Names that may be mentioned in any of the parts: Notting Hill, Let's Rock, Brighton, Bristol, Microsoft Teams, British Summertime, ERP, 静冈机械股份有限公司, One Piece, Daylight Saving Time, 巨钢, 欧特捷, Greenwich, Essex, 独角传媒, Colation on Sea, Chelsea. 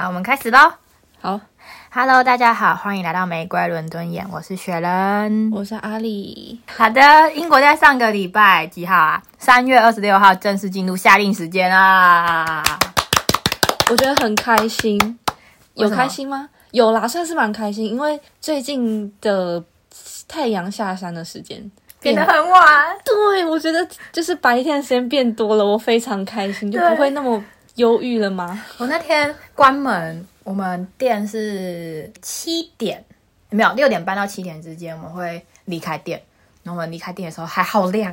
好，我们开始咯。好 ，Hello， 大家好，欢迎来到玫瑰伦敦眼，我是雪人，我是阿里。好的，英国在上个礼拜几号啊？3月26号正式进入夏令时间啦。我觉得很开心，有开心吗？有啦，算是蛮开心，因为最近的太阳下山的时间变得很晚。对，我觉得就是白天的时间变多了，我非常开心，就不会那么忧郁了吗？我那天关门。我们店是7点，没有6点半到7点之间，我们会离开店。然后我们离开店的时候还好亮，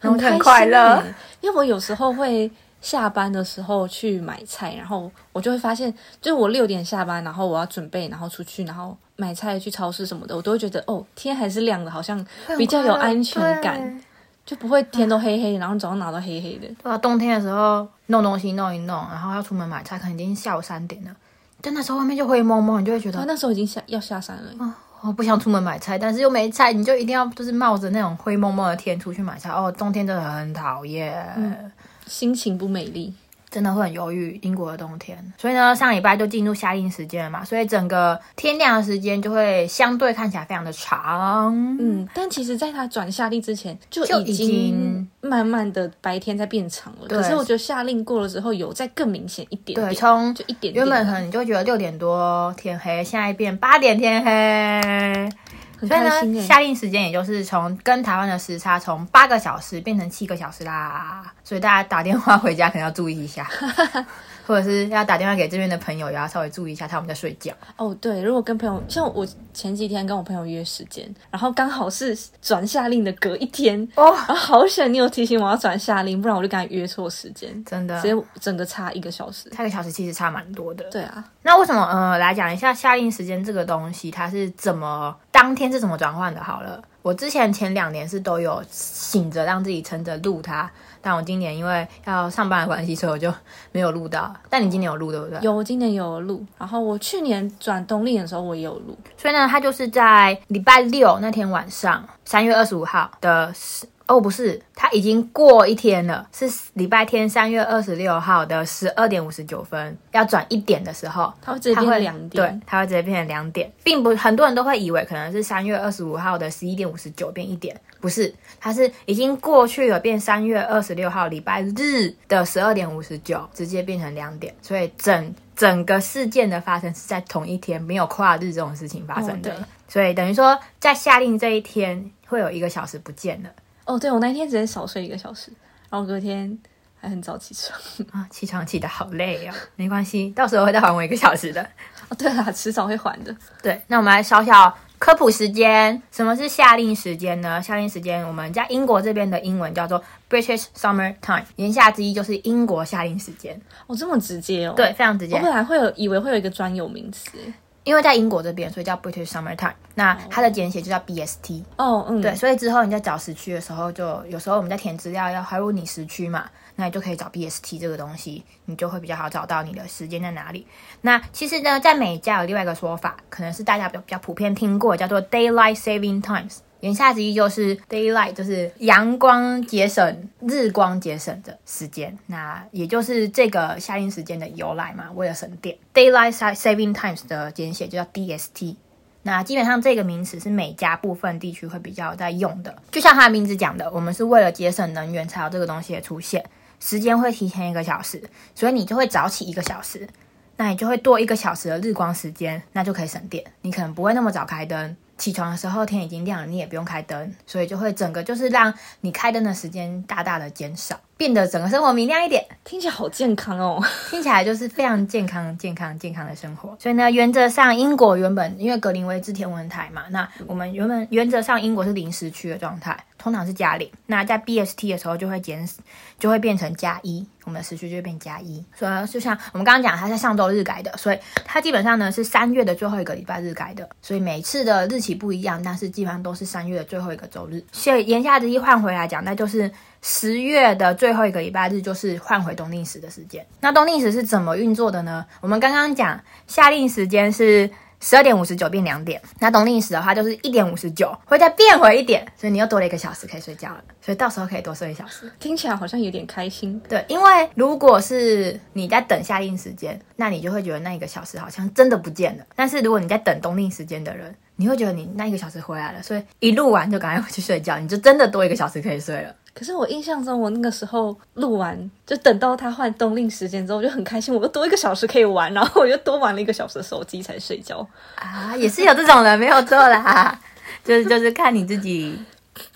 然后就很快乐。因为我有时候会下班的时候去买菜，然后我就会发现，就是我6点下班，然后我要准备，然后出去，然后买菜去超市什么的，我都会觉得哦，天还是亮的，好像比较有安全感，就不会天都黑黑，然后早上拿到黑黑的。对啊，冬天的时候弄东西弄一弄，然后要出门买菜，可能已经下午3点了。但那时候外面就灰蒙蒙，你就会觉得、那时候已经要下山了、我不想出门买菜，但是又没菜，你就一定要就是冒着那种灰蒙蒙的天出去买菜。哦，冬天真的很讨厌、心情不美丽，真的会很忧郁，英国的冬天。所以呢，上礼拜就进入夏令时间了嘛，所以整个天亮的时间就会相对看起来非常的长。嗯，但其实在它转夏令之前就已经慢慢的白天在变长了。可是我觉得夏令过了之后有再更明显一点点。对，从就一点点，原本可能你就觉得6点多天黑，现在变8点天黑。很开心耶。所以呢，夏令时间也就是从跟台湾的时差从8个小时变成7个小时啦，所以大家打电话回家可能要注意一下，或者是要打电话给这边的朋友也要稍微注意一下，他们在睡觉。哦，对，如果跟朋友，像我前几天跟我朋友约时间，然后刚好是转夏令的隔一天哦，然后好险你有提醒我要转夏令，不然我就跟他约错时间，真的，所以整个差1个小时，其实差蛮多的。对啊，那为什么来讲一下夏令时间这个东西，它是怎么当天是怎么转换的？好了，我之前2年是都有醒着让自己撑着录它，但我今年因为要上班的关系，所以我就没有录到。但你今年有录对不对？有，我今年有录。然后我去年转冬令的时候我也有录。所以呢，它就是在礼拜6那天晚上，3月25号的哦，不是，它已经过一天了，是礼拜天3月26号的12点59分，要转1点的时候，它会直接变成2点。对，它会直接变成2点，并不，很多人都会以为可能是3月25号的11点59变1点，不是，它是已经过去了，变3月26号礼拜日的12点59，直接变成2点，所以整个事件的发生是在同一天，没有跨日这种事情发生的，所以等于说在夏令这一天会有1个小时不见了。哦，对，我那天直接少睡1个小时，然后隔天还很早起床啊，起床起得好累哦。没关系，到时候会再还我1个小时的。哦，对啦，迟早会还的。对，那我们来小小科普时间，什么是夏令时间呢？夏令时间我们在英国这边的英文叫做 British Summertime， 言下之意就是英国夏令时间。哦，这么直接哦？对，非常直接。我本来以为会有一个专有名词。因为在英国这边，所以叫 British Summertime， 那它的简写就叫 BST。哦，嗯，对，所以之后你在找时区的时候，就有时候我们在填资料要还入你时区嘛，那你就可以找 BST 这个东西，你就会比较好找到你的时间在哪里。那其实呢，在美加有另外一个说法，可能是大家比较普遍听过，叫做 Daylight Saving Times， 言下之意就是 Daylight 就是阳光节省、日光节省的时间，那也就是这个夏令时间的由来嘛，为了省电。Daylight Saving Times 的简写就叫 DST， 那基本上这个名词是美加部分地区会比较在用的，就像它的名字讲的，我们是为了节省能源才有这个东西的出现，时间会提前1个小时，所以你就会早起1个小时，那你就会多1个小时的日光时间，那就可以省电，你可能不会那么早开灯，起床的时候天已经亮了，你也不用开灯，所以就会整个就是让你开灯的时间大大的减少，变得整个生活明亮一点。听起来好健康哦，听起来就是非常健康的生活。所以呢，原则上英国原本因为格林威治天文台嘛，那我们原则上英国是零时区的状态，通常是+0，那在 BST 的时候就会变成+1，我们的时区就会变+1。所以就像我们刚刚讲，它在上周日改的，所以它基本上呢是3月的最后一个礼拜日改的，所以每次的日期不一样，但是基本上都是3月的最后一个周日。所以言下之意换回来讲，那就是10月的最后一个礼拜日就是换回冬令时的时间。那冬令时是怎么运作的呢？我们刚刚讲夏令时间是12:59变2点，那冬令时的话就是1:59会再变回1点，所以你又多了1个小时可以睡觉了，所以到时候可以多睡1小时。听起来好像有点开心。对，因为如果是你在等夏令时间，那你就会觉得那1个小时好像真的不见了，但是如果你在等冬令时间的人，你会觉得你那1个小时回来了，所以一录完就赶快回去睡觉，你就真的多1个小时可以睡了。可是我印象中我那个时候录完就等到他换冬令时间之后，我就很开心，我又多1个小时可以玩，然后我就多玩了1个小时的手机才睡觉啊，也是有这种人没有错啦就是看你自己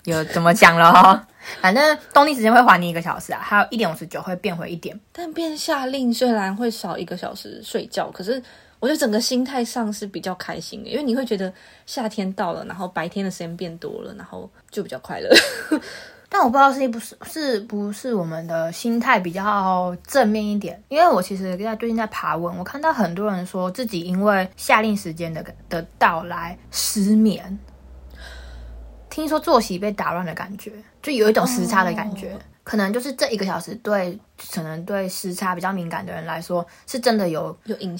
有怎么讲咯。反正冬令时间会还你1个小时啊，还有1:59会变回1点，但变夏令虽然会少1个小时睡觉，可是我觉得整个心态上是比较开心的，因为你会觉得夏天到了，然后白天的时间变多了，然后就比较快乐但我不知道是不是我们的心态比较正面一点，因为我其实最近在爬文，我看到很多人说自己因为夏令时间 的到来失眠，听说作息被打乱的感觉，就有一种时差的感觉可能就是这1个小时对可能对时差比较敏感的人来说是真的有影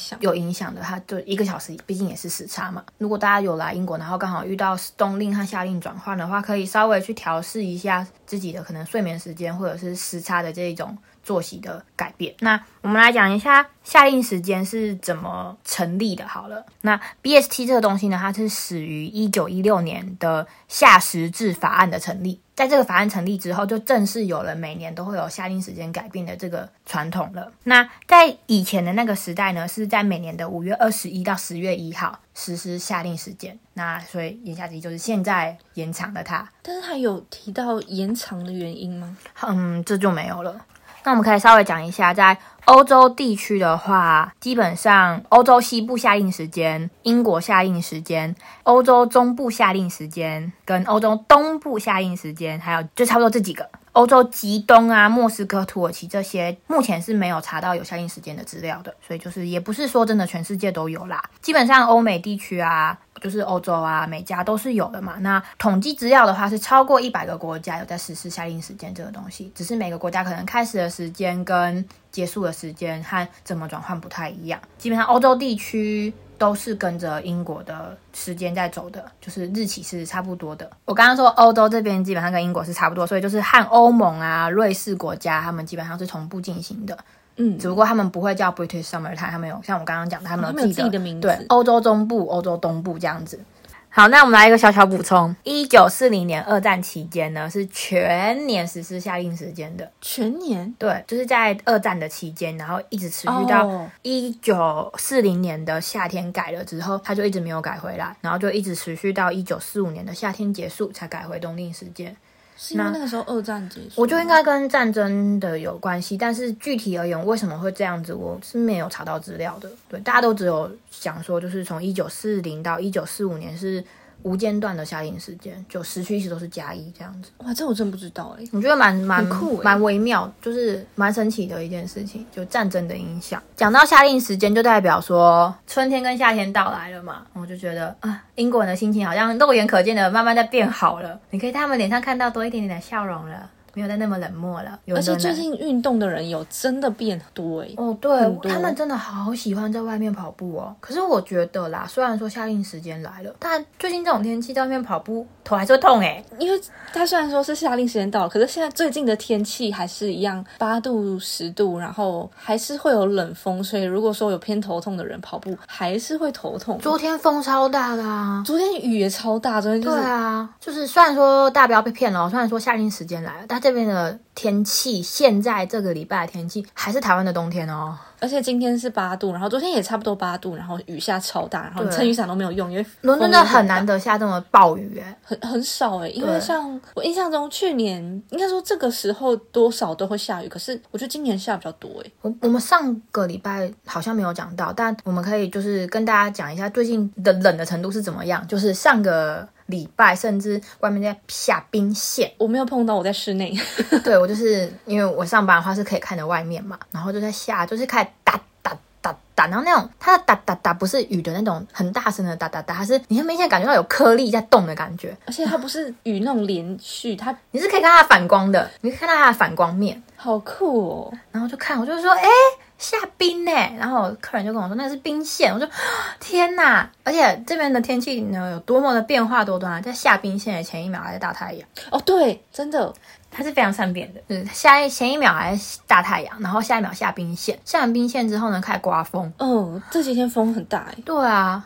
响的，它就1个小时毕竟也是时差嘛。如果大家有来英国然后刚好遇到冬令和夏令转换的话，可以稍微去调试一下自己的可能睡眠时间或者是时差的这一种作息的改变。那我们来讲一下夏令时间是怎么成立的好了。那 BST 这个东西呢，它是始于1916年的夏时制法案的成立，在这个法案成立之后就正式有了每年都会有夏令时间改变的这个传统了。那在以前的那个时代呢，是在每年的5月21到10月1号实施夏令时间，那所以言下之意就是现在延长了它。但是它有提到延长的原因吗？这就没有了。那我们可以稍微讲一下，在欧洲地区的话，基本上欧洲西部夏令时间、英国夏令时间、欧洲中部夏令时间跟欧洲东部夏令时间，还有就差不多这几个。欧洲极东啊，莫斯科、土耳其这些目前是没有查到有夏令时间的资料的，所以就是也不是说真的全世界都有啦，基本上欧美地区啊，就是欧洲啊、美加都是有的嘛。那统计资料的话是超过100个国家有在实施夏令时间这个东西，只是每个国家可能开始的时间跟结束的时间和怎么转换不太一样。基本上欧洲地区都是跟着英国的时间在走的，就是日期是差不多的。我刚刚说欧洲这边基本上跟英国是差不多，所以就是和欧盟啊、瑞士国家他们基本上是同步进行的。只不过他们不会叫 British Summertime， 他们有像我刚刚讲的，他们有自己的名字。对，欧洲中部、欧洲东部这样子。好，那我们来一个小小补充。1940年二战期间呢，是全年实施夏令时间的。全年？对，就是在二战的期间，然后一直持续到1940年的夏天改了之后，它就一直没有改回来，然后就一直持续到1945年的夏天结束才改回冬令时间。是因为那个时候二战结束，我就应该跟战争的有关系，但是具体而言为什么会这样子，我是没有查到资料的。对，大家都只有想说，就是从1940到1945年是无间断的夏令时间，就时区一直都是+1这样子。哇，这我真不知道我觉得蛮酷蛮微妙，就是蛮神奇的一件事情，就战争的影响。讲到夏令时间，就代表说春天跟夏天到来了嘛，我就觉得啊，英国人的心情好像肉眼可见的慢慢在变好了，你可以在他们脸上看到多一点点的笑容了，没有再那么冷漠了。而且最近运动的人有真的变多对，他们真的好喜欢在外面跑步哦。可是我觉得啦，虽然说夏令时间来了，但最近这种天气在外面跑步头还是会痛因为它虽然说是夏令时间到了，可是现在最近的天气还是一样8度10度，然后还是会有冷风，所以如果说有偏头痛的人跑步还是会头痛。昨天风超大的啊，昨天雨也超大，昨天就是对啊，就是虽然说大家不要被骗了虽然说夏令时间来了，但这边的天气，现在这个礼拜的天气还是台湾的冬天哦。而且今天是8度，然后昨天也差不多8度，然后雨下超大，然后你撑雨伞都没有用，因为伦敦真的很难得下这么暴雨很少因为像我印象中去年应该说这个时候多少都会下雨，可是我觉得今年下比较多我们上个礼拜好像没有讲到，但我们可以就是跟大家讲一下最近的冷的程度是怎么样。就是上个礼拜甚至外面在下冰线，我没有碰到，我在室内对，我就是因为我上班的话是可以看着外面嘛，然后就在下，就是开始打，然后那种它的打不是雨的那种很大声的打，它是你很明显感觉到有颗粒在动的感觉，而且它不是雨那种连续，它你是可以看它的反光的，你可以看到它的反光面，好酷然后就看，我就说下冰欸，然后客人就跟我说那是冰线，我说天哪，而且这边的天气呢有多么的变化多端啊，在下冰线的前一秒还是大太阳哦，对，真的它是非常善变的，前一秒还是大太阳，然后下一秒下冰线，下完冰线之后呢开始刮风，哦，这几天风很大欸，对啊，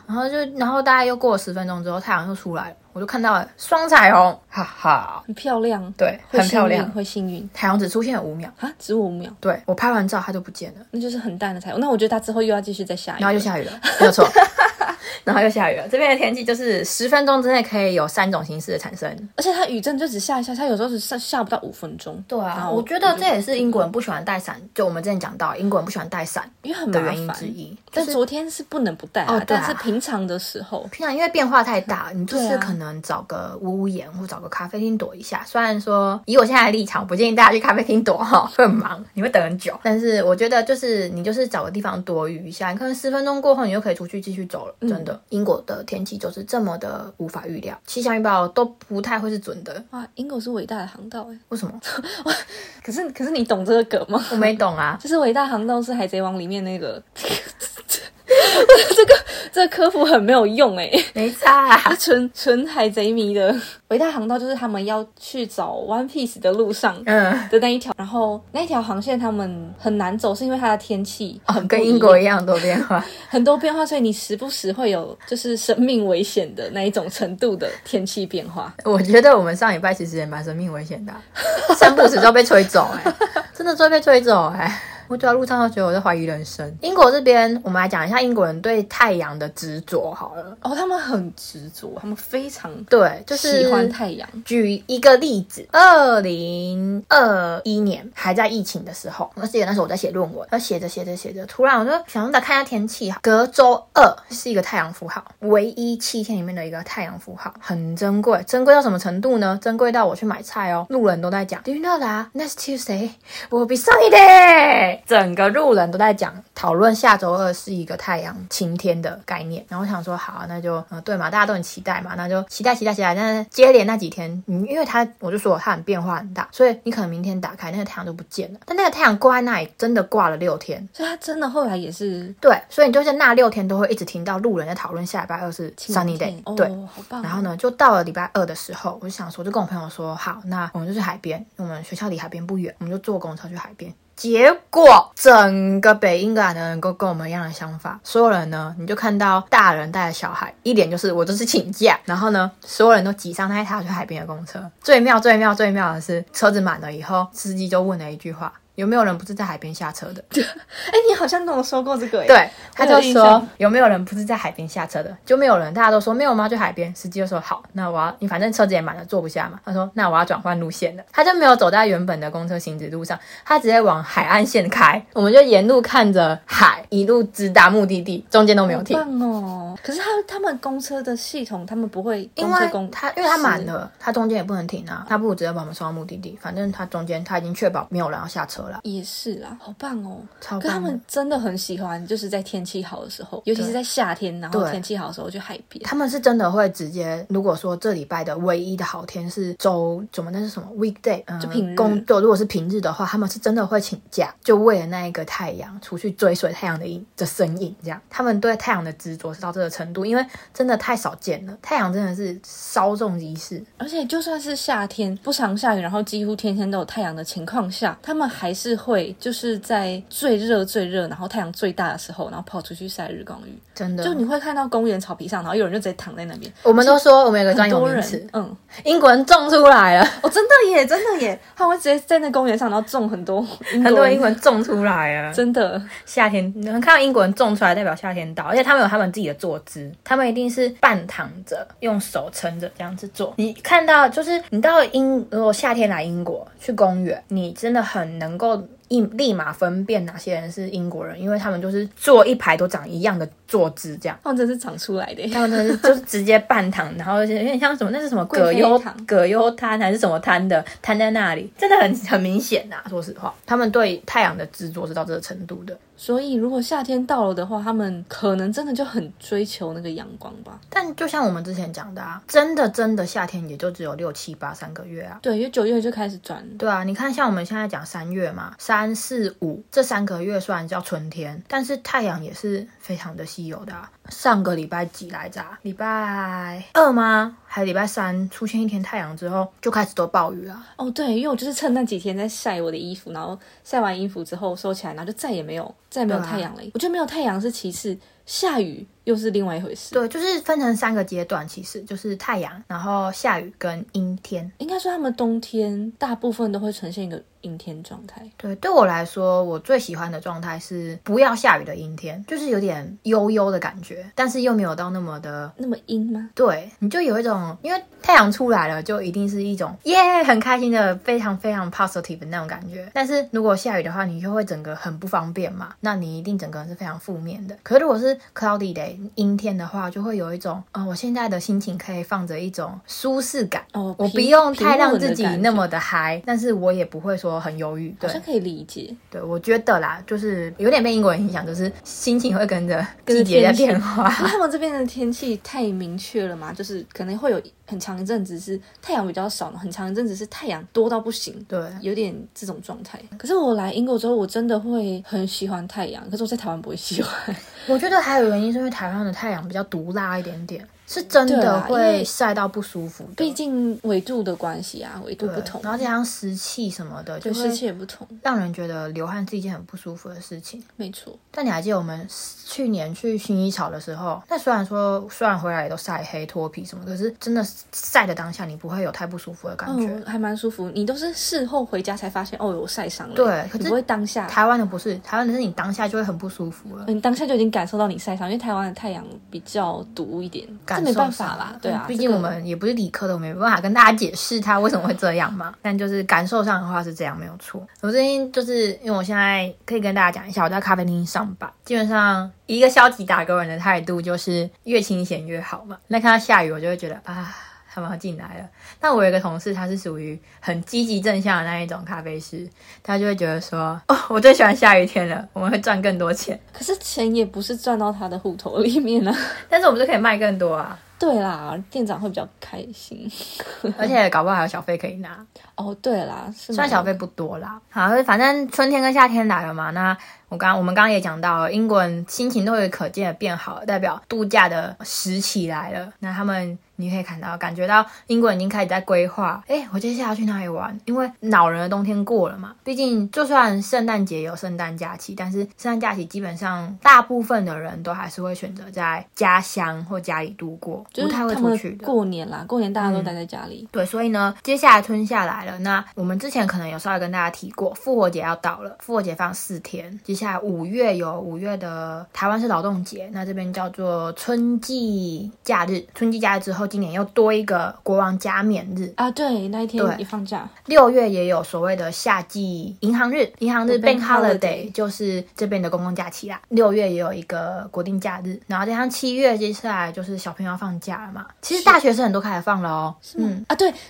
然后大概又过了10分钟之后太阳又出来了，我就看到了双彩虹，哈哈，很漂亮，对，很漂亮，会幸运。彩虹只出现了5秒啊，只5秒。对，我拍完照它就不见了，那就是很淡的彩虹。那我觉得它之后又要继续再下雨，然后又下雨了，没有错，然后又下雨了。这边的天气就是10分钟之内可以有3种形式的产生，而且它雨阵就只下一下，它有时候只下不到5分钟。对啊，我觉得这也是英国人不喜欢带伞，就我们之前讲到，英国人不喜欢带伞，因为很麻烦之一。但昨天是不能不带啊，但是平常的时候，平常因为变化太大，你就是可能找个屋檐或找个咖啡厅躲一下，虽然说以我现在的立场不建议大家去咖啡厅躲哈，会很忙，你会等很久，但是我觉得就是你就是找个地方躲雨一下，你可能10分钟过后你就可以出去继续走了，真的，英国的天气就是这么的无法预料，气象预报都不太会是准的。哇，英国是伟大的航道欸，为什么？可是你懂这个梗吗？我没懂啊，就是伟大航道是海贼王里面那个这个科普很没有用欸，没差啊，纯海贼迷的伟大航道就是他们要去找 One Piece 的路上的那一条，然后那一条航线他们很难走，是因为它的天气很不一样，跟英国一样多变化，很多变化，所以你时不时会有就是生命危险的那一种程度的天气变化。我觉得我们上礼拜其实也蛮生命危险的啊，三不时就被吹走欸，真的就被吹走欸，我走在路上都觉得我在怀疑人生。英国这边，我们来讲一下英国人对太阳的执着好了。哦，他们很执着，他们非常对，就是喜欢太阳。举一个例子，2021年还在疫情的时候，而且那时候我在写论文，写着，突然我就想再看一下天气，隔周二是一个太阳符号，唯一7天里面的一个太阳符号，很珍贵，珍贵到什么程度呢？珍贵到我去买菜哦，路人都在讲 ，Do you know that next Tuesday will be sunny day？整个路人都在讲讨论下周二是一个太阳晴天的概念，然后我想说好，那就对嘛，大家都很期待嘛，那就期待，但是接连那几天因为它，我就说它很变化很大，所以你可能明天打开那个太阳都不见了，但那个太阳挂在那里真的挂了6天，所以它真的后来也是对，所以你就在那6天都会一直听到路人在讨论下礼拜二是 sunny day， 对，哦，好棒。然后呢就到了礼拜二的时候，我就想说，就跟我朋友说好，那我们就去海边，我们学校离海边不远，我们就坐公车去海边，结果整个北英格兰的人都跟我们一样的想法，所有人呢，你就看到大人带着小孩，一脸就是我就是请假，然后呢所有人都挤上那一趟去海边的公车，最妙的是车子满了以后，司机就问了一句话，有没有人不是在海边下车的？哎，你好像跟我说过这个欸。对，他就说有没有人不是在海边下车的，就没有人，大家都说没有，我们要去海边。司机就说好，那我要，你反正车子也满了坐不下嘛，他说那我要转换路线了，他就没有走在原本的公车行驶路上，他直接往海岸线开，我们就沿路看着海一路直达目的地，中间都没有停。好棒哦！可是他们公车的系统，他们不会公车公，因为他满了，他中间也不能停啊，他不如直接把我们送到目的地，反正他中间他已经确保没有人要下车了。也是啦，好棒哦，超棒的。可他们真的很喜欢就是在天气好的时候，尤其是在夏天然后天气好的时候去海边，他们是真的会直接，如果说这礼拜的唯一的好天是周怎么那是什么 weekday， 就平日如果是平日的话，他们是真的会请假，就为了那一个太阳出去追随太阳的身影，这样他们对太阳的执着是到这个程度，因为真的太少见了，太阳真的是稍纵即逝，而且就算是夏天不常下雨，然后几乎天天都有太阳的情况下，他们还是会就是在最热然后太阳最大的时候，然后跑出去晒日光浴，真的就你会看到公园草皮上，然后有人就直接躺在那边。我们都说我们有个专有名词，英国人种出来了哦，真的耶他们会直接在那公园上，然后种很多英国人种出来了，真的夏天你能看到英国人种出来，代表夏天到，而且他们有他们自己的坐姿，他们一定是半躺着用手撑着这样子做，你看到就是你到如果夏天来英国去公园，你真的很能够立马分辨哪些人是英国人，因为他们就是坐一排都长一样的坐姿，这样他们真是长出来的，他们真是就是直接半躺，然后有点像什么那是什么葛优瘫还是什么瘫的，瘫在那里，真的很明显啊，说实话他们对太阳的执着是到这个程度的，所以如果夏天到了的话，他们可能真的就很追求那个阳光吧。但就像我们之前讲的啊，真的夏天也就只有6、7、8、3个月啊。对，因为9月就开始转。对啊，你看像我们现在讲3月嘛，3、4、5这3个月虽然叫春天，但是太阳也是非常的稀有的啊。上个礼拜几来着？礼拜2吗？还礼拜3出现一天太阳之后，就开始都暴雨啊。哦，对，因为我就是趁那几天在晒我的衣服，然后晒完衣服之后收起来，然后就再也没有太阳了。我觉得没有太阳是其次，下雨又是另外一回事。对，就是分成3个阶段，其实就是太阳，然后下雨跟阴天。应该说他们冬天大部分都会呈现一个阴天状态。对，对我来说我最喜欢的状态是不要下雨的阴天，就是有点悠悠的感觉，但是又没有到那么阴吗？对，你就有一种因为太阳出来了就一定是一种耶很开心的非常非常 positive 的那种感觉，但是如果下雨的话你就会整个很不方便嘛，那你一定整个人是非常负面的。可是如果是 cloudy day 阴天的话，就会有一种我现在的心情可以放着一种舒适感，我不用太让自己那么的嗨，但是我也不会说很忧郁。好像可以理解。对，我觉得啦，就是有点被英国人影响，就是心情会跟着季节在变化。他们这边的天气太明确了嘛，就是可能会有很长一阵子是太阳比较少，很长一阵子是太阳多到不行。对，有点这种状态。可是我来英国之后我真的会很喜欢太阳，可是我在台湾不会喜欢。我觉得还有原因是因为台湾的太阳比较毒辣一点点，是真的会晒到不舒服的，毕竟纬度的关系啊，纬度不同，然后加上湿气什么的，就湿气也不同，让人觉得流汗是一件很不舒服的事情。没错。但你还记得我们去年去薰衣草的时候，那虽然回来也都晒黑脱皮什么，可是真的晒的当下你不会有太不舒服的感觉，还蛮舒服。你都是事后回家才发现我晒伤了。对，可是不会当下。台湾的不是，台湾的是你当下就会很不舒服了，你当下就已经感受到你晒伤，因为台湾的太阳比较毒一点，这没办法啦。对啊，毕竟我们也不是理科的，我们也没办法跟大家解释它为什么会这样嘛。但就是感受上的话是这样，没有错。我最近就是因为我现在可以跟大家讲一下，我在咖啡厅上班，基本上一个消极打工人的态度就是越清闲越好嘛。那看到下雨我就会觉得啊，他们要进来了。那我有一个同事，他是属于很积极正向的那一种咖啡师，他就会觉得说我最喜欢下雨天了，我们会赚更多钱。可是钱也不是赚到他的户头里面啊，但是我们就可以卖更多啊。对啦，店长会比较开心，而且搞不好还有小费可以拿。哦，对啦，虽然小费不多啦。好，反正春天跟夏天来了嘛，那我们刚刚也讲到了，英国人心情都有可见的变好，代表度假的时期来了。那他们你可以感觉到英国人已经开始在规划，我接下来要去哪里玩？因为恼人的冬天过了嘛，毕竟就算圣诞节有圣诞假期，但是圣诞假期基本上大部分的人都还是会选择在家乡或家里度过。就是他们过年啦，过年大家都待在家里。对，所以呢，接下来春夏来了。那我们之前可能有稍微跟大家提过，复活节要到了，复活节放4天。接下来5月有5月的台湾是劳动节，那这边叫做春季假日。春季假日之后，今年又多一个国王加冕日啊，对，那一天也放假。6月也有所谓的夏季银行日 Bank Holiday， 就是这边的公共假期啦。6月也有一个国定假日，然后加上7月接下来就是小朋友要放假了嘛。其实大学生很多开始放了哦，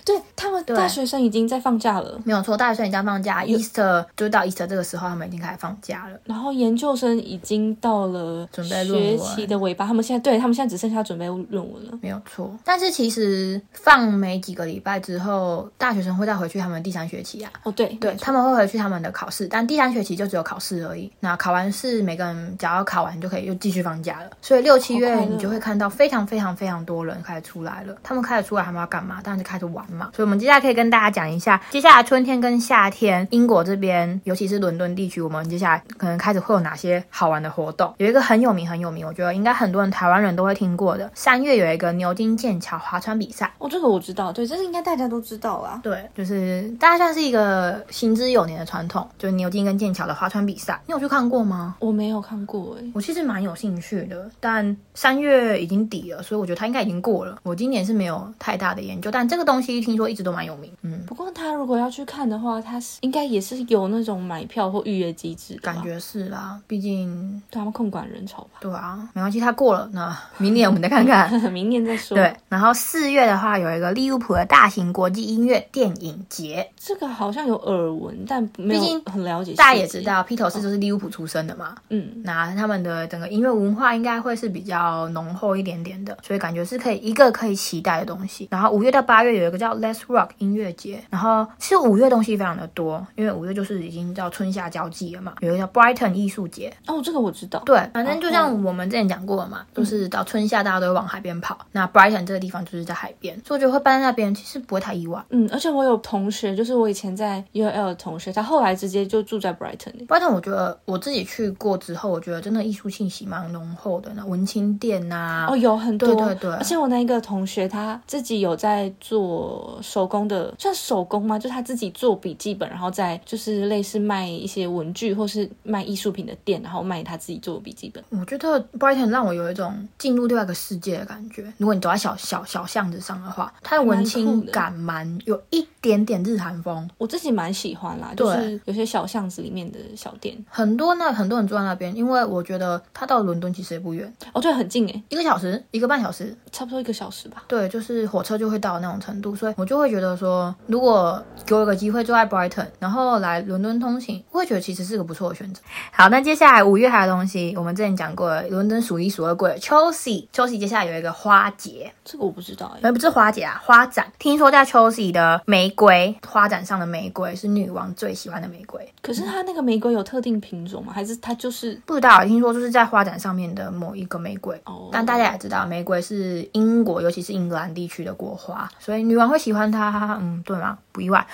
对，他们大学生已经在放假了，没有错，大学生已经在放假。Easter 就是到 Easter 这个时候，他们已经开始放假了。然后研究生已经到了准备学期的尾巴，他们现在只剩下准备论文了，没有错。但是其实放没几个礼拜之后，大学生会再回去他们第3学期啊。哦，对，他们会回去他们的考试，但第3学期就只有考试而已。那考完试，每个人只要考完就可以又继续放假了。所以6、7月你就会看到非常非常非常多人开始出来了，他们开始出来，他们要干嘛？当然是开始玩嘛。所以我们接下来可以跟大家讲一下，接下来春天跟夏天，英国这边，尤其是伦敦地区，我们接下来可能开始会有哪些好玩的活动。有一个很有名，我觉得应该很多人台湾人都会听过的，3月有一个牛津剑桥划船比赛。这个我知道，对，这是应该大家都知道啦。对，就是大家算是一个行之有年的传统，就是牛津跟剑桥的划船比赛。你有去看过吗？我没有看过我其实蛮有兴趣的，但3月已经底了，所以我觉得它应该已经过了。我今年是没有太大的研究，但这个东西听说一直都蛮有名。不过它如果要去看的话，它应该也是有那种买票或预约机制的吧，感觉觉是啦，毕竟他们控管人潮吧。对啊，没关系，他过了，那明年我们再看看明年再说。对，然后4月的话有一个利物浦的大型国际音乐电影节，这个好像有耳闻，但没有很了解。大家也知道披头士就是利物浦出生的嘛，嗯，那他们的整个音乐文化应该会是比较浓厚一点点的，所以感觉是可以一个可以期待的东西。然后5月到8月有一个叫 Let's Rock 音乐节，然后其实5月东西非常的多，因为5月就是已经到春夏交际了嘛。有一个叫 Brighton 艺术节，哦，这个我知道。对，反正就像我们之前讲过了嘛，就是到春夏大家都会往海边跑，那 Brighton 这个地方就是在海边，所以我觉得会搬在那边其实不会太意外。嗯，而且我有同学，就是我以前在 UL 的同学，他后来直接就住在 Brighton。Brighton 我觉得我自己去过之后，我觉得真的艺术气息蛮浓厚的，那文青店啊，哦，有很多，对对对。而且我那一个同学他自己有在做手工的，算手工吗？就是他自己做笔记本，然后在就是类似卖一些文具或是卖艺术品的店，然后卖他自己做的笔记本。我觉得 Brighton 让我有一种进入另外一个世界的感觉。如果你走在小巷子上的话，它的文青感蛮有一点点日韩风，我自己蛮喜欢啦。就是有些小巷子里面的小店很多，那很多人住在那边，因为我觉得它到伦敦其实也不远。哦，对，很近耶，1个小时1个半小时，差不多1个小时吧。对，就是火车就会到那种程度，所以我就会觉得说，如果给我一个机会住在 Brighton 然后来伦敦通勤，我会觉得其实是个不错的选择。好，那接下来5月还有东西，我们之前讲过了，伦敦数一数二贵的 Chelsea 接下来有一个花节，这个我不知道耶，不是花节啊，花展。听说在 Chelsea 的玫瑰花展上的玫瑰是女王最喜欢的玫瑰，可是它那个玫瑰有特定品种吗？还是它就是不知道，听说就是在花展上面的某一个玫瑰、oh. 但大家也知道玫瑰是英国，尤其是英格兰地区的国花，所以女王会喜欢它，嗯，对吗？不意外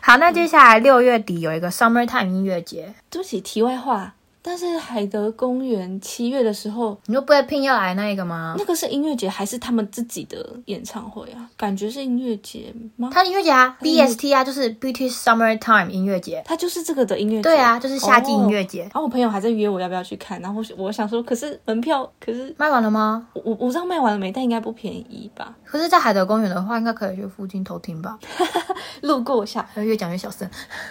好，那接下来6月底有一个 Summertime 音乐节。对不起，题外话，但是海德公园7月的时候，你就不会拼要来那个吗？那个是音乐节还是他们自己的演唱会啊？感觉是音乐节吗？它音乐节啊， BST 啊，就是 British Summertime 音乐节，它就是这个的音乐节。对啊，就是夏季音乐节、哦、然后我朋友还在约我要不要去看，然后我想说，可是门票可是卖完了吗？我不知道卖完了没，但应该不便宜吧。可是在海德公园的话应该可以去附近偷听吧路过一下。越讲越小声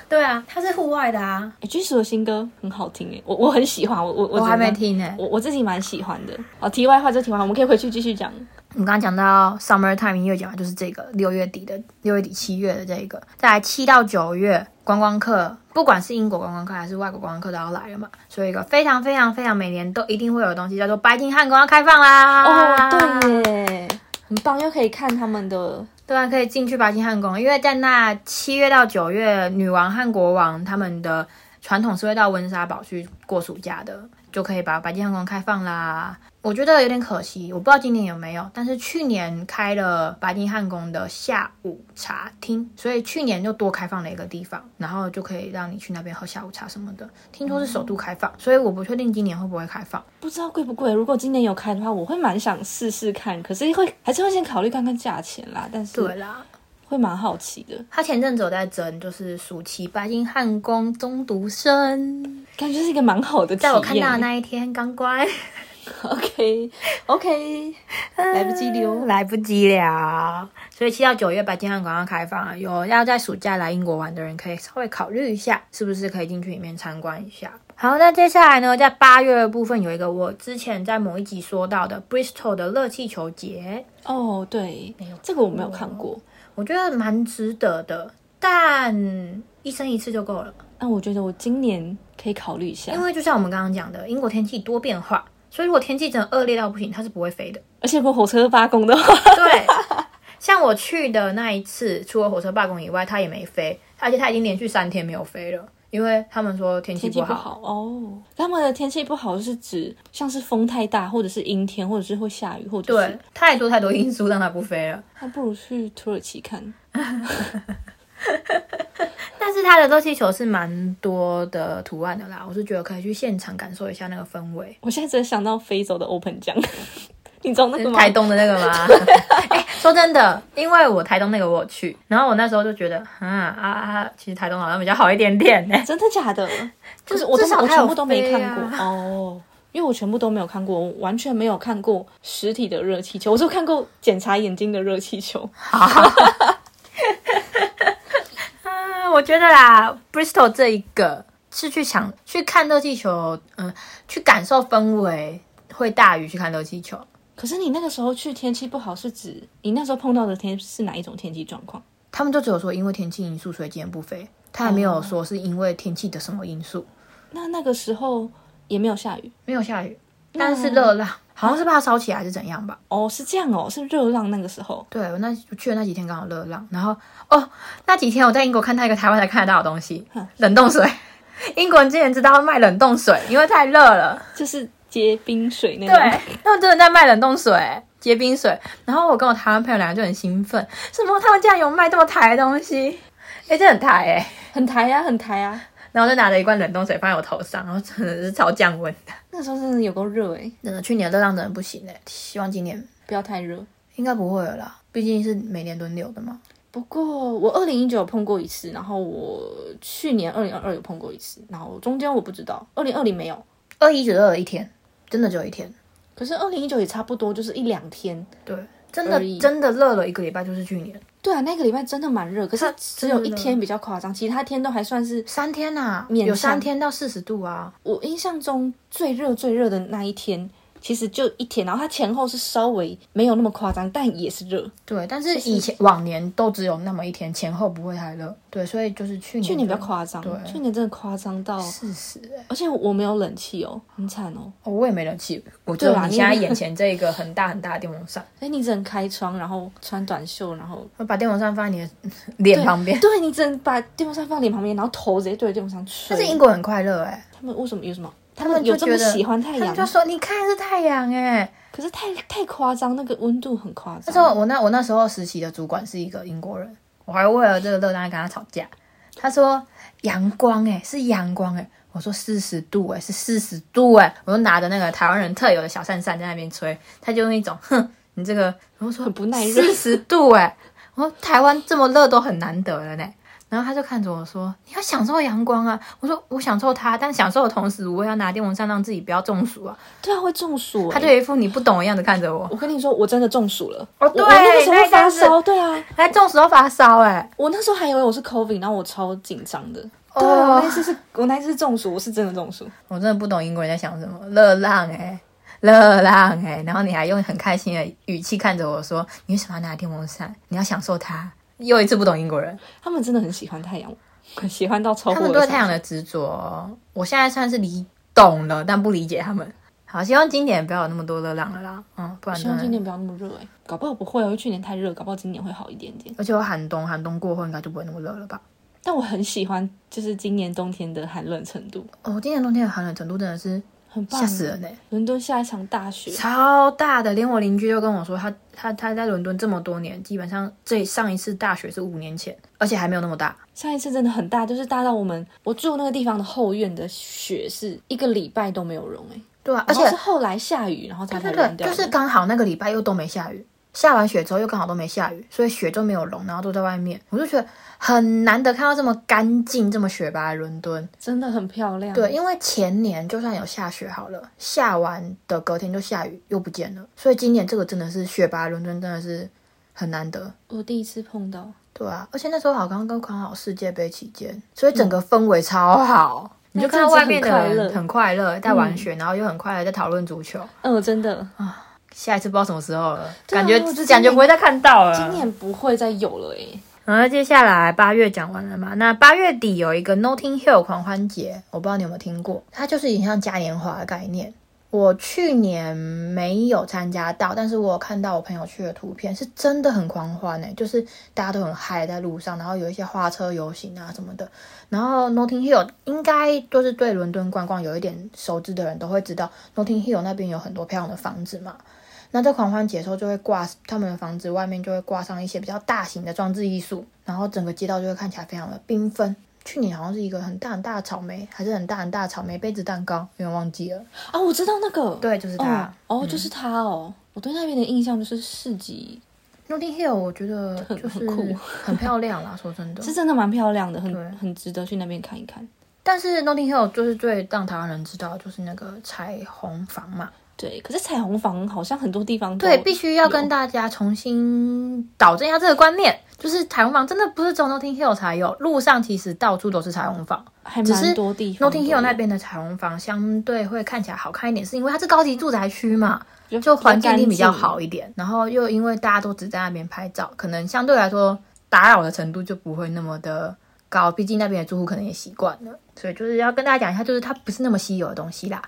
对啊，它是户外的啊。巨石的新歌很好听耶，我很喜欢，我还没听耶、欸、我自己蛮喜欢的。好，题外话就题外话，我们可以回去继续讲。我们刚刚讲到 Summertime 音乐节嘛，就是这个6月底7月的这个。再来7到9月，观光客，不管是英国观光客还是外国观光客都要来了嘛，所以一个非常非常非常每年都一定会有的东西叫做白金汉宫要开放啦。哦，对耶，很棒，又可以看他们的。对啊，可以进去白金汉宫，因为在那7月到9月，女王和国王他们的传统是会到温莎堡去过暑假的，就可以把白金汉宫开放啦。我觉得有点可惜，我不知道今年有没有，但是去年开了白金汉宫的下午茶厅，所以去年就多开放了一个地方，然后就可以让你去那边喝下午茶什么的。听说是首度开放，所以我不确定今年会不会开放，不知道贵不贵。如果今年有开的话，我会蛮想试试看，可是还是会先考虑看看价钱啦。但是对啦，会蛮好奇的。他前阵子有在争，就是暑期白金汉宫中毒生，感觉是一个蛮好的体验。在我看到的那一天刚乖OK 来不及了，来不及了。所以7到9月白金汉宫要开放了，有要在暑假来英国玩的人可以稍微考虑一下，是不是可以进去里面参观一下。好，那接下来呢，在8月的部分有一个我之前在某一集说到的 Bristol 的热气球节。哦，对，这个我没有看过，我觉得蛮值得的，但一生一次就够了。那我觉得我今年可以考虑一下，因为就像我们刚刚讲的，英国天气多变化，所以如果天气真的恶劣到不行，它是不会飞的。而且如果火车罢工的话，对，像我去的那一次，除了火车罢工以外，它也没飞，而且它已经连续3天没有飞了。因为他们说天气不好哦，他们的天气不好是指像是风太大，或者是阴天，或者是会下雨，或者是对太多因素让它不飞了。那不如去土耳其看。但是它的热气球是蛮多的图案的啦，我是觉得可以去现场感受一下那个氛围。我现在只想到非洲的 Open 奖。你知道那个吗？台东的那个吗？哎、欸，说真的，因为我台东那个我有去，然后我那时候就觉得，其实台东好像比较好一点点呢、欸。真的假的？就是我至少我全部都没看过、啊、哦，因为我全部都没有看过，我完全没有看过实体的热气球，我只有看过检查眼睛的热气球。好。我觉得啦 ，Bristol 这一个。是去看热气球，去感受氛围会大于去看热气球。可是你那个时候去天气不好，是指你那时候碰到的天是哪一种天气状况？他们就只有说因为天气因素所以今天不飞，他还没有说是因为天气的什么因素。那个时候也没有下雨？没有下雨，但是热浪，好像是怕烧起来还是怎样吧。哦，是这样哦，是热浪那个时候。对，我去的那几天刚好热浪，然后那几天我在英国看到一个台湾才看得到的东西，冷冻水。英国人之前知道卖冷冻水，因为太热了，就是结冰水那种。对，他们真的在卖冷冻水、结冰水。然后我跟我台湾朋友两个就很兴奋，什么他们竟然有卖这么台的东西？这很台很台啊，很台啊。然后就拿着一罐冷冻水放在我头上，然后真的是超降温的。那时候真的有够热真的去年的热浪真的不行希望今年不要太热。应该不会了啦，毕竟是每年轮流的嘛。不过我2019有碰过一次，然后我去年2022有碰过一次，然后中间我不知道2020没有，2019只有一天，真的只有一天。可是2019也差不多就是一两天。对，真的热了一个礼拜，就是去年。对啊，那个礼拜真的蛮热，可是只有一天比较夸张，其他天都还算是三天啊，有3天到40度啊。我印象中最热的那一天其实就一天，然后它前后是稍微没有那么夸张，但也是热。对，但是以前往年都只有那么一天，前后不会太热。对，所以就是去年比较夸张。对，去年真的夸张到40，而且我没有冷气哦，很惨哦。我也没冷气，我只有你现在眼前这一个很大很大的电风扇。所以你只能开窗，然后穿短袖，然后把电风扇放在你的脸旁边。对，你只能把电风扇放在脸旁边，然后头直接对着电风扇吹。但是英国很快乐他们为什么有什么？他们有这么喜欢太阳？他们就说你看是太阳可是太夸张，那个温度很夸张。那时候我那时候实习的主管是一个英国人，我还为了这个热浪跟他吵架。他说阳光是阳光我说40度是40度我就拿着那个台湾人特有的小扇扇在那边吹，他就用一种哼你这个，然后说很不耐热40度我说台湾这么热都很难得了。然后他就看着我说你要享受阳光啊，我说我享受它，但享受的同时我也要拿电风扇让自己不要中暑啊。对啊，会中暑他就一副你不懂的样子看着我。我跟你说我真的中暑了对，我那个时候发烧。对啊，还中暑要发烧我那时候还以为我是 COVID， 然后我超紧张的对啊，我那一次中暑，我是真的中暑。我真的不懂英国人在想什么。热浪热浪然后你还用很开心的语气看着我说你为什么要拿电风扇，你要享受它。又一次不懂英国人，他们真的很喜欢太阳，喜欢到超过我的。他们对太阳的执着，我现在算是懂了，但不理解他们。好，希望今年不要有那么多热浪了啦。不然希望今年不要那么热搞不好不会因为去年太热，搞不好今年会好一点点。而且有寒冬过后应该就不会那么热了吧。但我很喜欢就是今年冬天的寒冷程度。今年冬天的寒冷程度真的是很棒，吓死人伦敦下一场大雪，超大的，连我邻居就跟我说他在伦敦这么多年，基本上上一次大雪是5年前，而且还没有那么大。上一次真的很大，就是大到我住那个地方的后院的雪是一个礼拜都没有融对啊，而且是后来下雨然后才融掉的。就是刚好那个礼拜又都没下雨，下完雪之后又刚好都没下雨，所以雪就没有融，然后都在外面。我就觉得很难得看到这么干净这么雪白的伦敦，真的很漂亮。对，因为前年就算有下雪好了，下完的隔天就下雨又不见了，所以今年这个真的是雪白的伦敦真的是很难得，我第一次碰到。对啊，而且那时候好像刚好世界杯期间，所以整个氛围超好你就看到外面的人很快乐在玩雪然后又很快乐在讨论足球真的下一次不知道什么时候了，感觉不会再看到了，今年不会再有了然后接下来8月讲完了嘛，那8月底有一个 Notting Hill 狂欢节，我不知道你有没有听过，它就是有点像嘉年华的概念。我去年没有参加到，但是我有看到我朋友去的图片，是真的很狂欢就是大家都很嗨在路上，然后有一些花车游行啊什么的。然后 Notting Hill 应该就是对伦敦观光有一点熟知的人都会知道 Notting Hill 那边有很多漂亮的房子嘛，那在狂欢节的时候就会挂他们的房子外面就会挂上一些比较大型的装置艺术，然后整个街道就会看起来非常的缤纷。去年好像是一个很大的草莓，还是很大的草莓杯子蛋糕，有点忘记了我知道那个，对，就是它就是它我对那边的印象就是市集。Notting Hill 我觉得就是很酷很漂亮啦，说真的是真的蛮漂亮的，很值得去那边看一看。但是 Notting Hill 就是最让台湾人知道就是那个彩虹房嘛，对，可是彩虹房好像很多地方都对，必须要跟大家重新导正一下这个观念，就是彩虹房真的不是只有 Notting Hill 才有，路上其实到处都是彩虹房，还蛮多地方。只是 Notting Hill 那边的彩虹房相对会看起来好看一点，是因为它是高级住宅区嘛，就环境比较好一点，然后又因为大家都只在那边拍照，可能相对来说打扰的程度就不会那么的高，毕竟那边的住户可能也习惯了，所以就是要跟大家讲一下，就是它不是那么稀有的东西啦。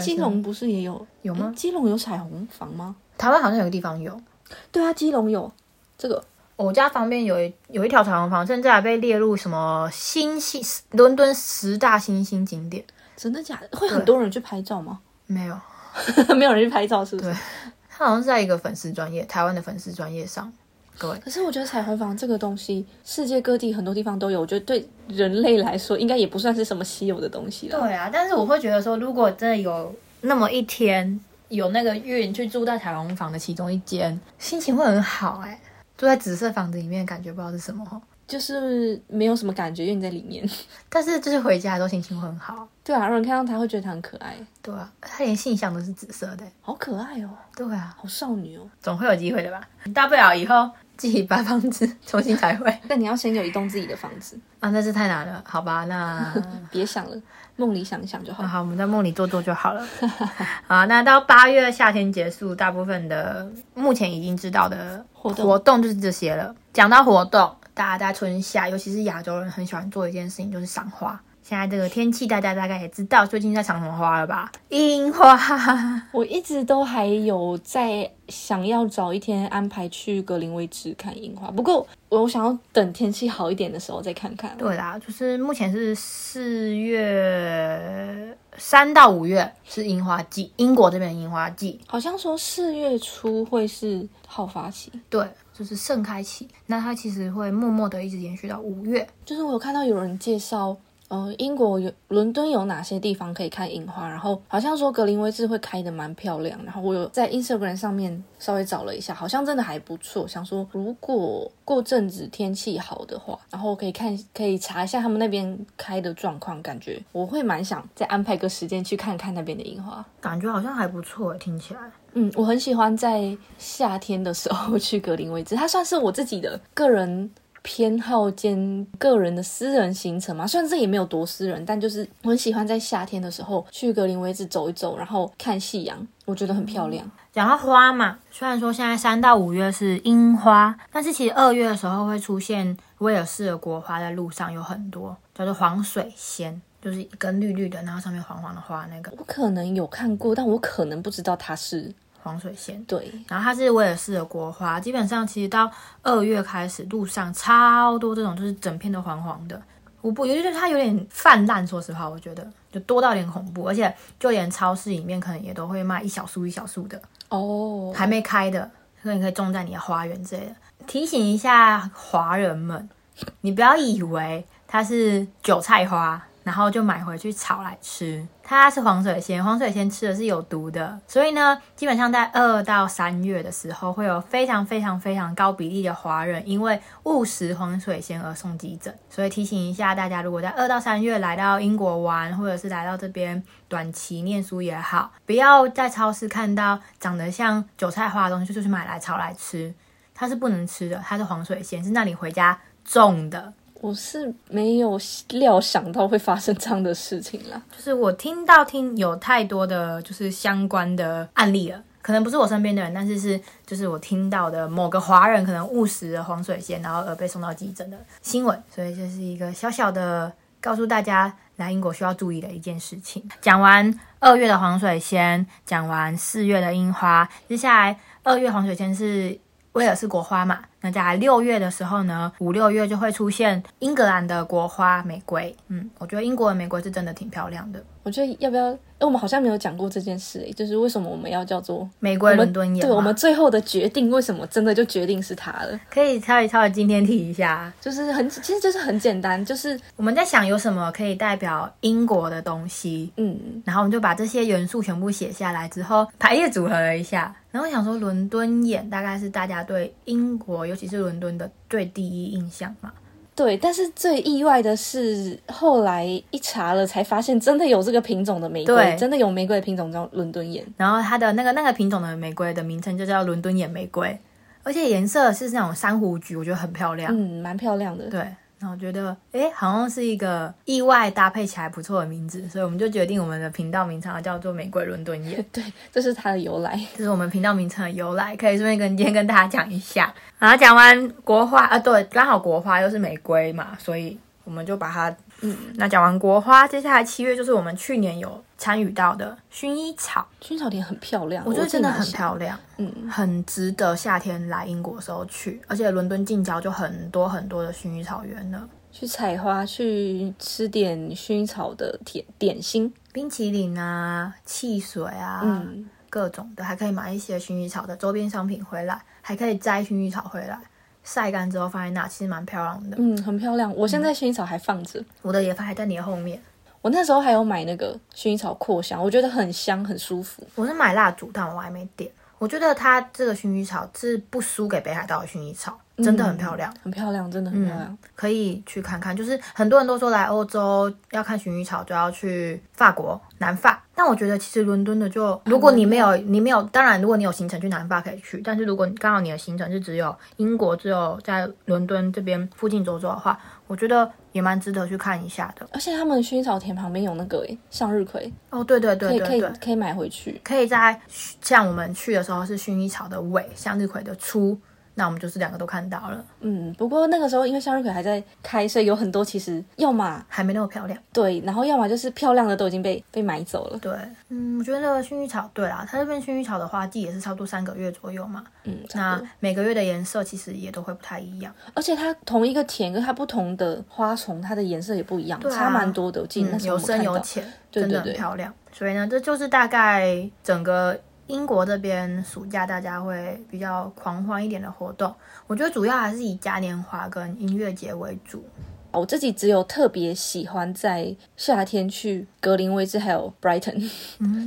基隆不是也有吗？基隆有彩虹房吗？台湾好像有个地方有。对啊，基隆有这个。我家旁边有一条彩虹房，甚至还被列入什么伦敦10大新兴景点。真的假的？会很多人去拍照吗？没有，没有人去拍照，是不是？对，它好像是在一个粉丝专页，台湾的粉丝专页上。对，可是我觉得彩虹房这个东西世界各地很多地方都有，我觉得对人类来说应该也不算是什么稀有的东西了。对啊，但是我会觉得说，如果真的有那么一天有那个运去住在彩虹房的其中一间，心情会很好。哎、欸，住在紫色房子里面感觉不知道是什么，就是没有什么感觉，因为你在里面，但是就是回家的时候心情会很好。对啊，让人看到他会觉得他很可爱。对啊，他连信箱都是紫色的、欸、好可爱哦。对啊，好少女哦。总会有机会的吧，大不了以后自己把房子重新彩绘。那你要先有一栋自己的房子啊，那是太难了。好吧，那别想了，梦里想想就好了、啊、好，我们在梦里做做就好了。好，那到8月夏天结束，大部分的目前已经知道的活动就是这些了。讲到活动，大家在春夏，尤其是亚洲人很喜欢做一件事情，就是赏花。现在这个天气大家大概也知道最近在赏什么花了吧？樱花。我一直都还有在想要找一天安排去格林威治看樱花，不过我想要等天气好一点的时候再看看。对啦，就是目前是4月3到5月是樱花季，英国这边的樱花季好像说4月初会是好发期。对，就是盛开期。那它其实会默默的一直延续到5月。就是我有看到有人介绍英国伦敦有哪些地方可以看樱花，然后好像说格林威治会开得蛮漂亮，然后我有在 Instagram 上面稍微找了一下，好像真的还不错。想说如果过阵子天气好的话，然后可以查一下他们那边开的状况，感觉我会蛮想再安排个时间去看看那边的樱花，感觉好像还不错耶，听起来。嗯，我很喜欢在夏天的时候去格林威治，它算是我自己的个人偏好兼个人的私人行程嘛，虽然这也没有多私人，但就是我很喜欢在夏天的时候去格林威治走一走，然后看夕阳，我觉得很漂亮。讲到花嘛，虽然说现在3到5月是樱花，但是其实2月的时候会出现威尔士的国花，在路上有很多，叫做黄水仙，就是一根绿绿的，然后上面黄黄的花。那个我可能有看过，但我可能不知道它是黄水仙。对，然后它是威尔士的国花。基本上其实到2月开始，路上超多这种，就是整片都黄黄的。我不，尤其是它有点泛滥，说实话我觉得就多到有点恐怖，而且就连超市里面可能也都会卖一小束一小束的哦，还没开的，所以你可以种在你的花园之类的。提醒一下华人们，你不要以为它是韭菜花然后就买回去炒来吃，它是黄水仙。黄水仙吃的是有毒的，所以呢，基本上在2到3月的时候，会有非常非常非常高比例的华人因为误食黄水仙而送急诊。所以提醒一下大家，如果在2到3月来到英国玩，或者是来到这边短期念书也好，不要在超市看到长得像韭菜花的东西就是买来炒来吃，它是不能吃的，它是黄水仙，是那你回家种的。我是没有料想到会发生这样的事情啦，就是我听有太多的就是相关的案例了，可能不是我身边的人，但是就是我听到的某个华人可能误食了黄水仙，然后而被送到急诊的新闻。所以这是一个小小的告诉大家来英国需要注意的一件事情。讲完2月的黄水仙，讲完4月的樱花，接下来2月黄水仙是威尔士国花嘛，那在6月的时候呢，5、6月就会出现英格兰的国花玫瑰。我觉得英国的玫瑰是真的挺漂亮的。我觉得要不要我们好像没有讲过这件事，就是为什么我们要叫做玫瑰伦敦眼。对，我们最后的决定为什么真的就决定是它了，可以稍微今天提一下，就是其实就是很简单，就是我们在想有什么可以代表英国的东西，然后我们就把这些元素全部写下来之后排列组合了一下，然后想说伦敦眼大概是大家对英国尤其是伦敦的最第一印象嘛，对，但是最意外的是后来一查了才发现真的有这个品种的玫瑰，真的有玫瑰的品种叫伦敦眼，然后它的那个品种的玫瑰的名称就叫伦敦眼玫瑰，而且颜色是那种珊瑚橘，我觉得很漂亮，嗯，蛮漂亮的，对，然后觉得诶好像是一个意外搭配起来不错的名字，所以我们就决定我们的频道名称叫做玫瑰伦敦眼，对，这是它的由来，这是我们频道名称的由来，可以顺便今天跟大家讲一下。然后讲完国花啊，对，刚好国花又是玫瑰嘛，所以我们就把它那讲完国花，接下来7月就是我们去年有参与到的薰衣草。薰衣草田很漂亮，我觉得真的很漂亮，很值得夏天来英国的时候去，而且伦敦近郊就很多很多的薰衣草园了，去采花，去吃点薰衣草的点心，冰淇淋啊，汽水啊，各种的，还可以买一些薰衣草的周边商品回来，还可以摘薰衣草回来晒干之后放在那，其实蛮漂亮的，很漂亮。我现在薰衣草还放着，我的也放还在你的后面。我那时候还有买那个薰衣草扩香，我觉得很香很舒服。我是买蜡烛，但我还没点。我觉得它这个薰衣草是不输给北海道的薰衣草，真的很漂亮，很漂亮，真的很漂亮，可以去看看。就是很多人都说来欧洲要看薰衣草就要去法国南法，但我觉得其实伦敦的就如果你没有，当然如果你有行程去南法可以去，但是如果刚好你的行程是只有英国只有在伦敦这边附近走走的话，我觉得也蛮值得去看一下的。而且他们薰衣草田旁边有那个向日葵，哦对对对对，可以买回去，可以在像我们去的时候是薰衣草的尾，向日葵的初，那我们就是两个都看到了，不过那个时候因为向日葵还在开，所以有很多其实要么还没那么漂亮，对，然后要么就是漂亮的都已经被买走了，对，我觉得薰衣草，对啦，它这边薰衣草的花季也是差不多3个月左右嘛，那每个月的颜色其实也都会不太一样，而且它同一个田跟它不同的花丛，它的颜色也不一样，对啊，差蛮多的，我记得那时候有深有浅，对对对，真的很漂亮，所以呢，这就是大概整个英国这边暑假大家会比较狂欢一点的活动，我觉得主要还是以嘉年华跟音乐节为主。我自己只有特别喜欢在夏天去格林威治还有 Brighton，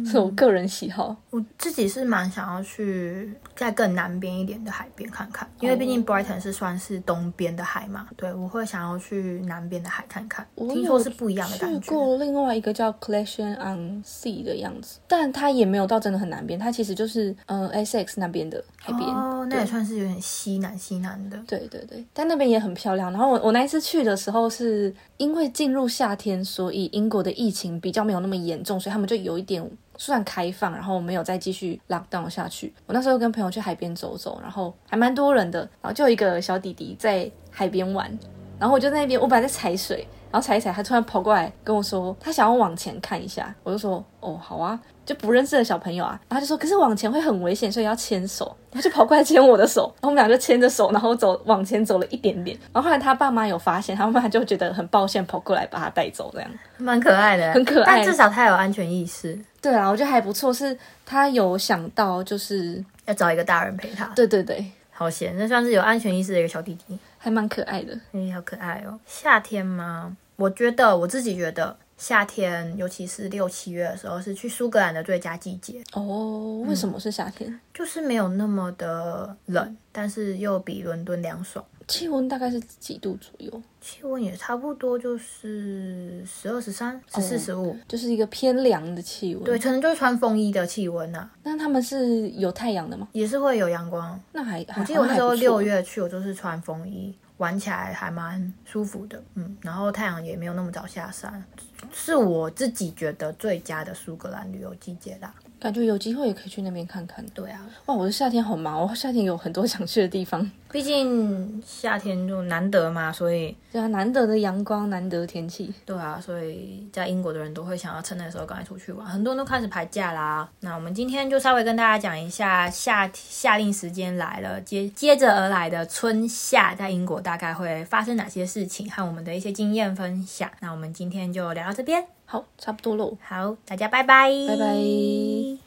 是我个人喜好。我自己是蛮想要去在更南边一点的海边看看，因为毕竟 Brighton 是算是东边的海嘛，对，我会想要去南边的海看看，听说是不一样的感觉。我有去过另外一个叫 Colation on Sea 的样子，但它也没有到真的很南边，它其实就是Essex 那边的海边，哦，那也算是有点西南的，对对对，但那边也很漂亮。然后我那一次去的时候是因为进入夏天，所以英国的疫情比较没有那么严重，所以他们就有一点算开放，然后没有再继续 lockdown 下去。我那时候跟朋友去海边走走，然后还蛮多人的，然后就有一个小弟弟在海边玩，然后我就在那边，我本来在踩水，然后踩一踩，他突然跑过来跟我说他想要往前看一下，我就说哦好啊，就不认识的小朋友啊，然后他就说可是往前会很危险，所以要牵手，他就跑过来牵我的手，然后我们俩就牵着手，然后往前走了一点点，然后后来他爸妈有发现，他爸妈就觉得很抱歉，跑过来把他带走，这样蛮可爱的，很可爱，但至少他有安全意识，对啊，我觉得还不错，是他有想到就是要找一个大人陪他，对对对，好险，那算是有安全意识的一个小弟弟，还蛮可爱的，好可爱哦。夏天吗？我自己觉得夏天尤其是6、7月的时候是去苏格兰的最佳季节哦。为什么是夏天？就是没有那么的冷，但是又比伦敦凉爽。气温大概是几度左右？气温也差不多就是12、13、14、15，就是一个偏凉的气温，对，可能就是穿风衣的气温啊。那他们是有太阳的吗？也是会有阳光。那还我记得我那时候6月去，我就是穿风衣，玩起来还蛮舒服的，然后太阳也没有那么早下山，是我自己觉得最佳的苏格兰旅游季节啦。感觉有机会也可以去那边看看。对啊，哇，我的夏天好忙，我夏天有很多想去的地方，毕竟夏天就难得嘛，所以对啊，难得的阳光，难得的天气，对啊，所以在英国的人都会想要趁那时候赶快出去玩，很多人都开始排假啦。那我们今天就稍微跟大家讲一下夏令时间来了，接着而来的春夏在英国大概会发生哪些事情和我们的一些经验分享。那我们今天就聊到这边，好，差不多咯，好，大家拜拜，拜拜。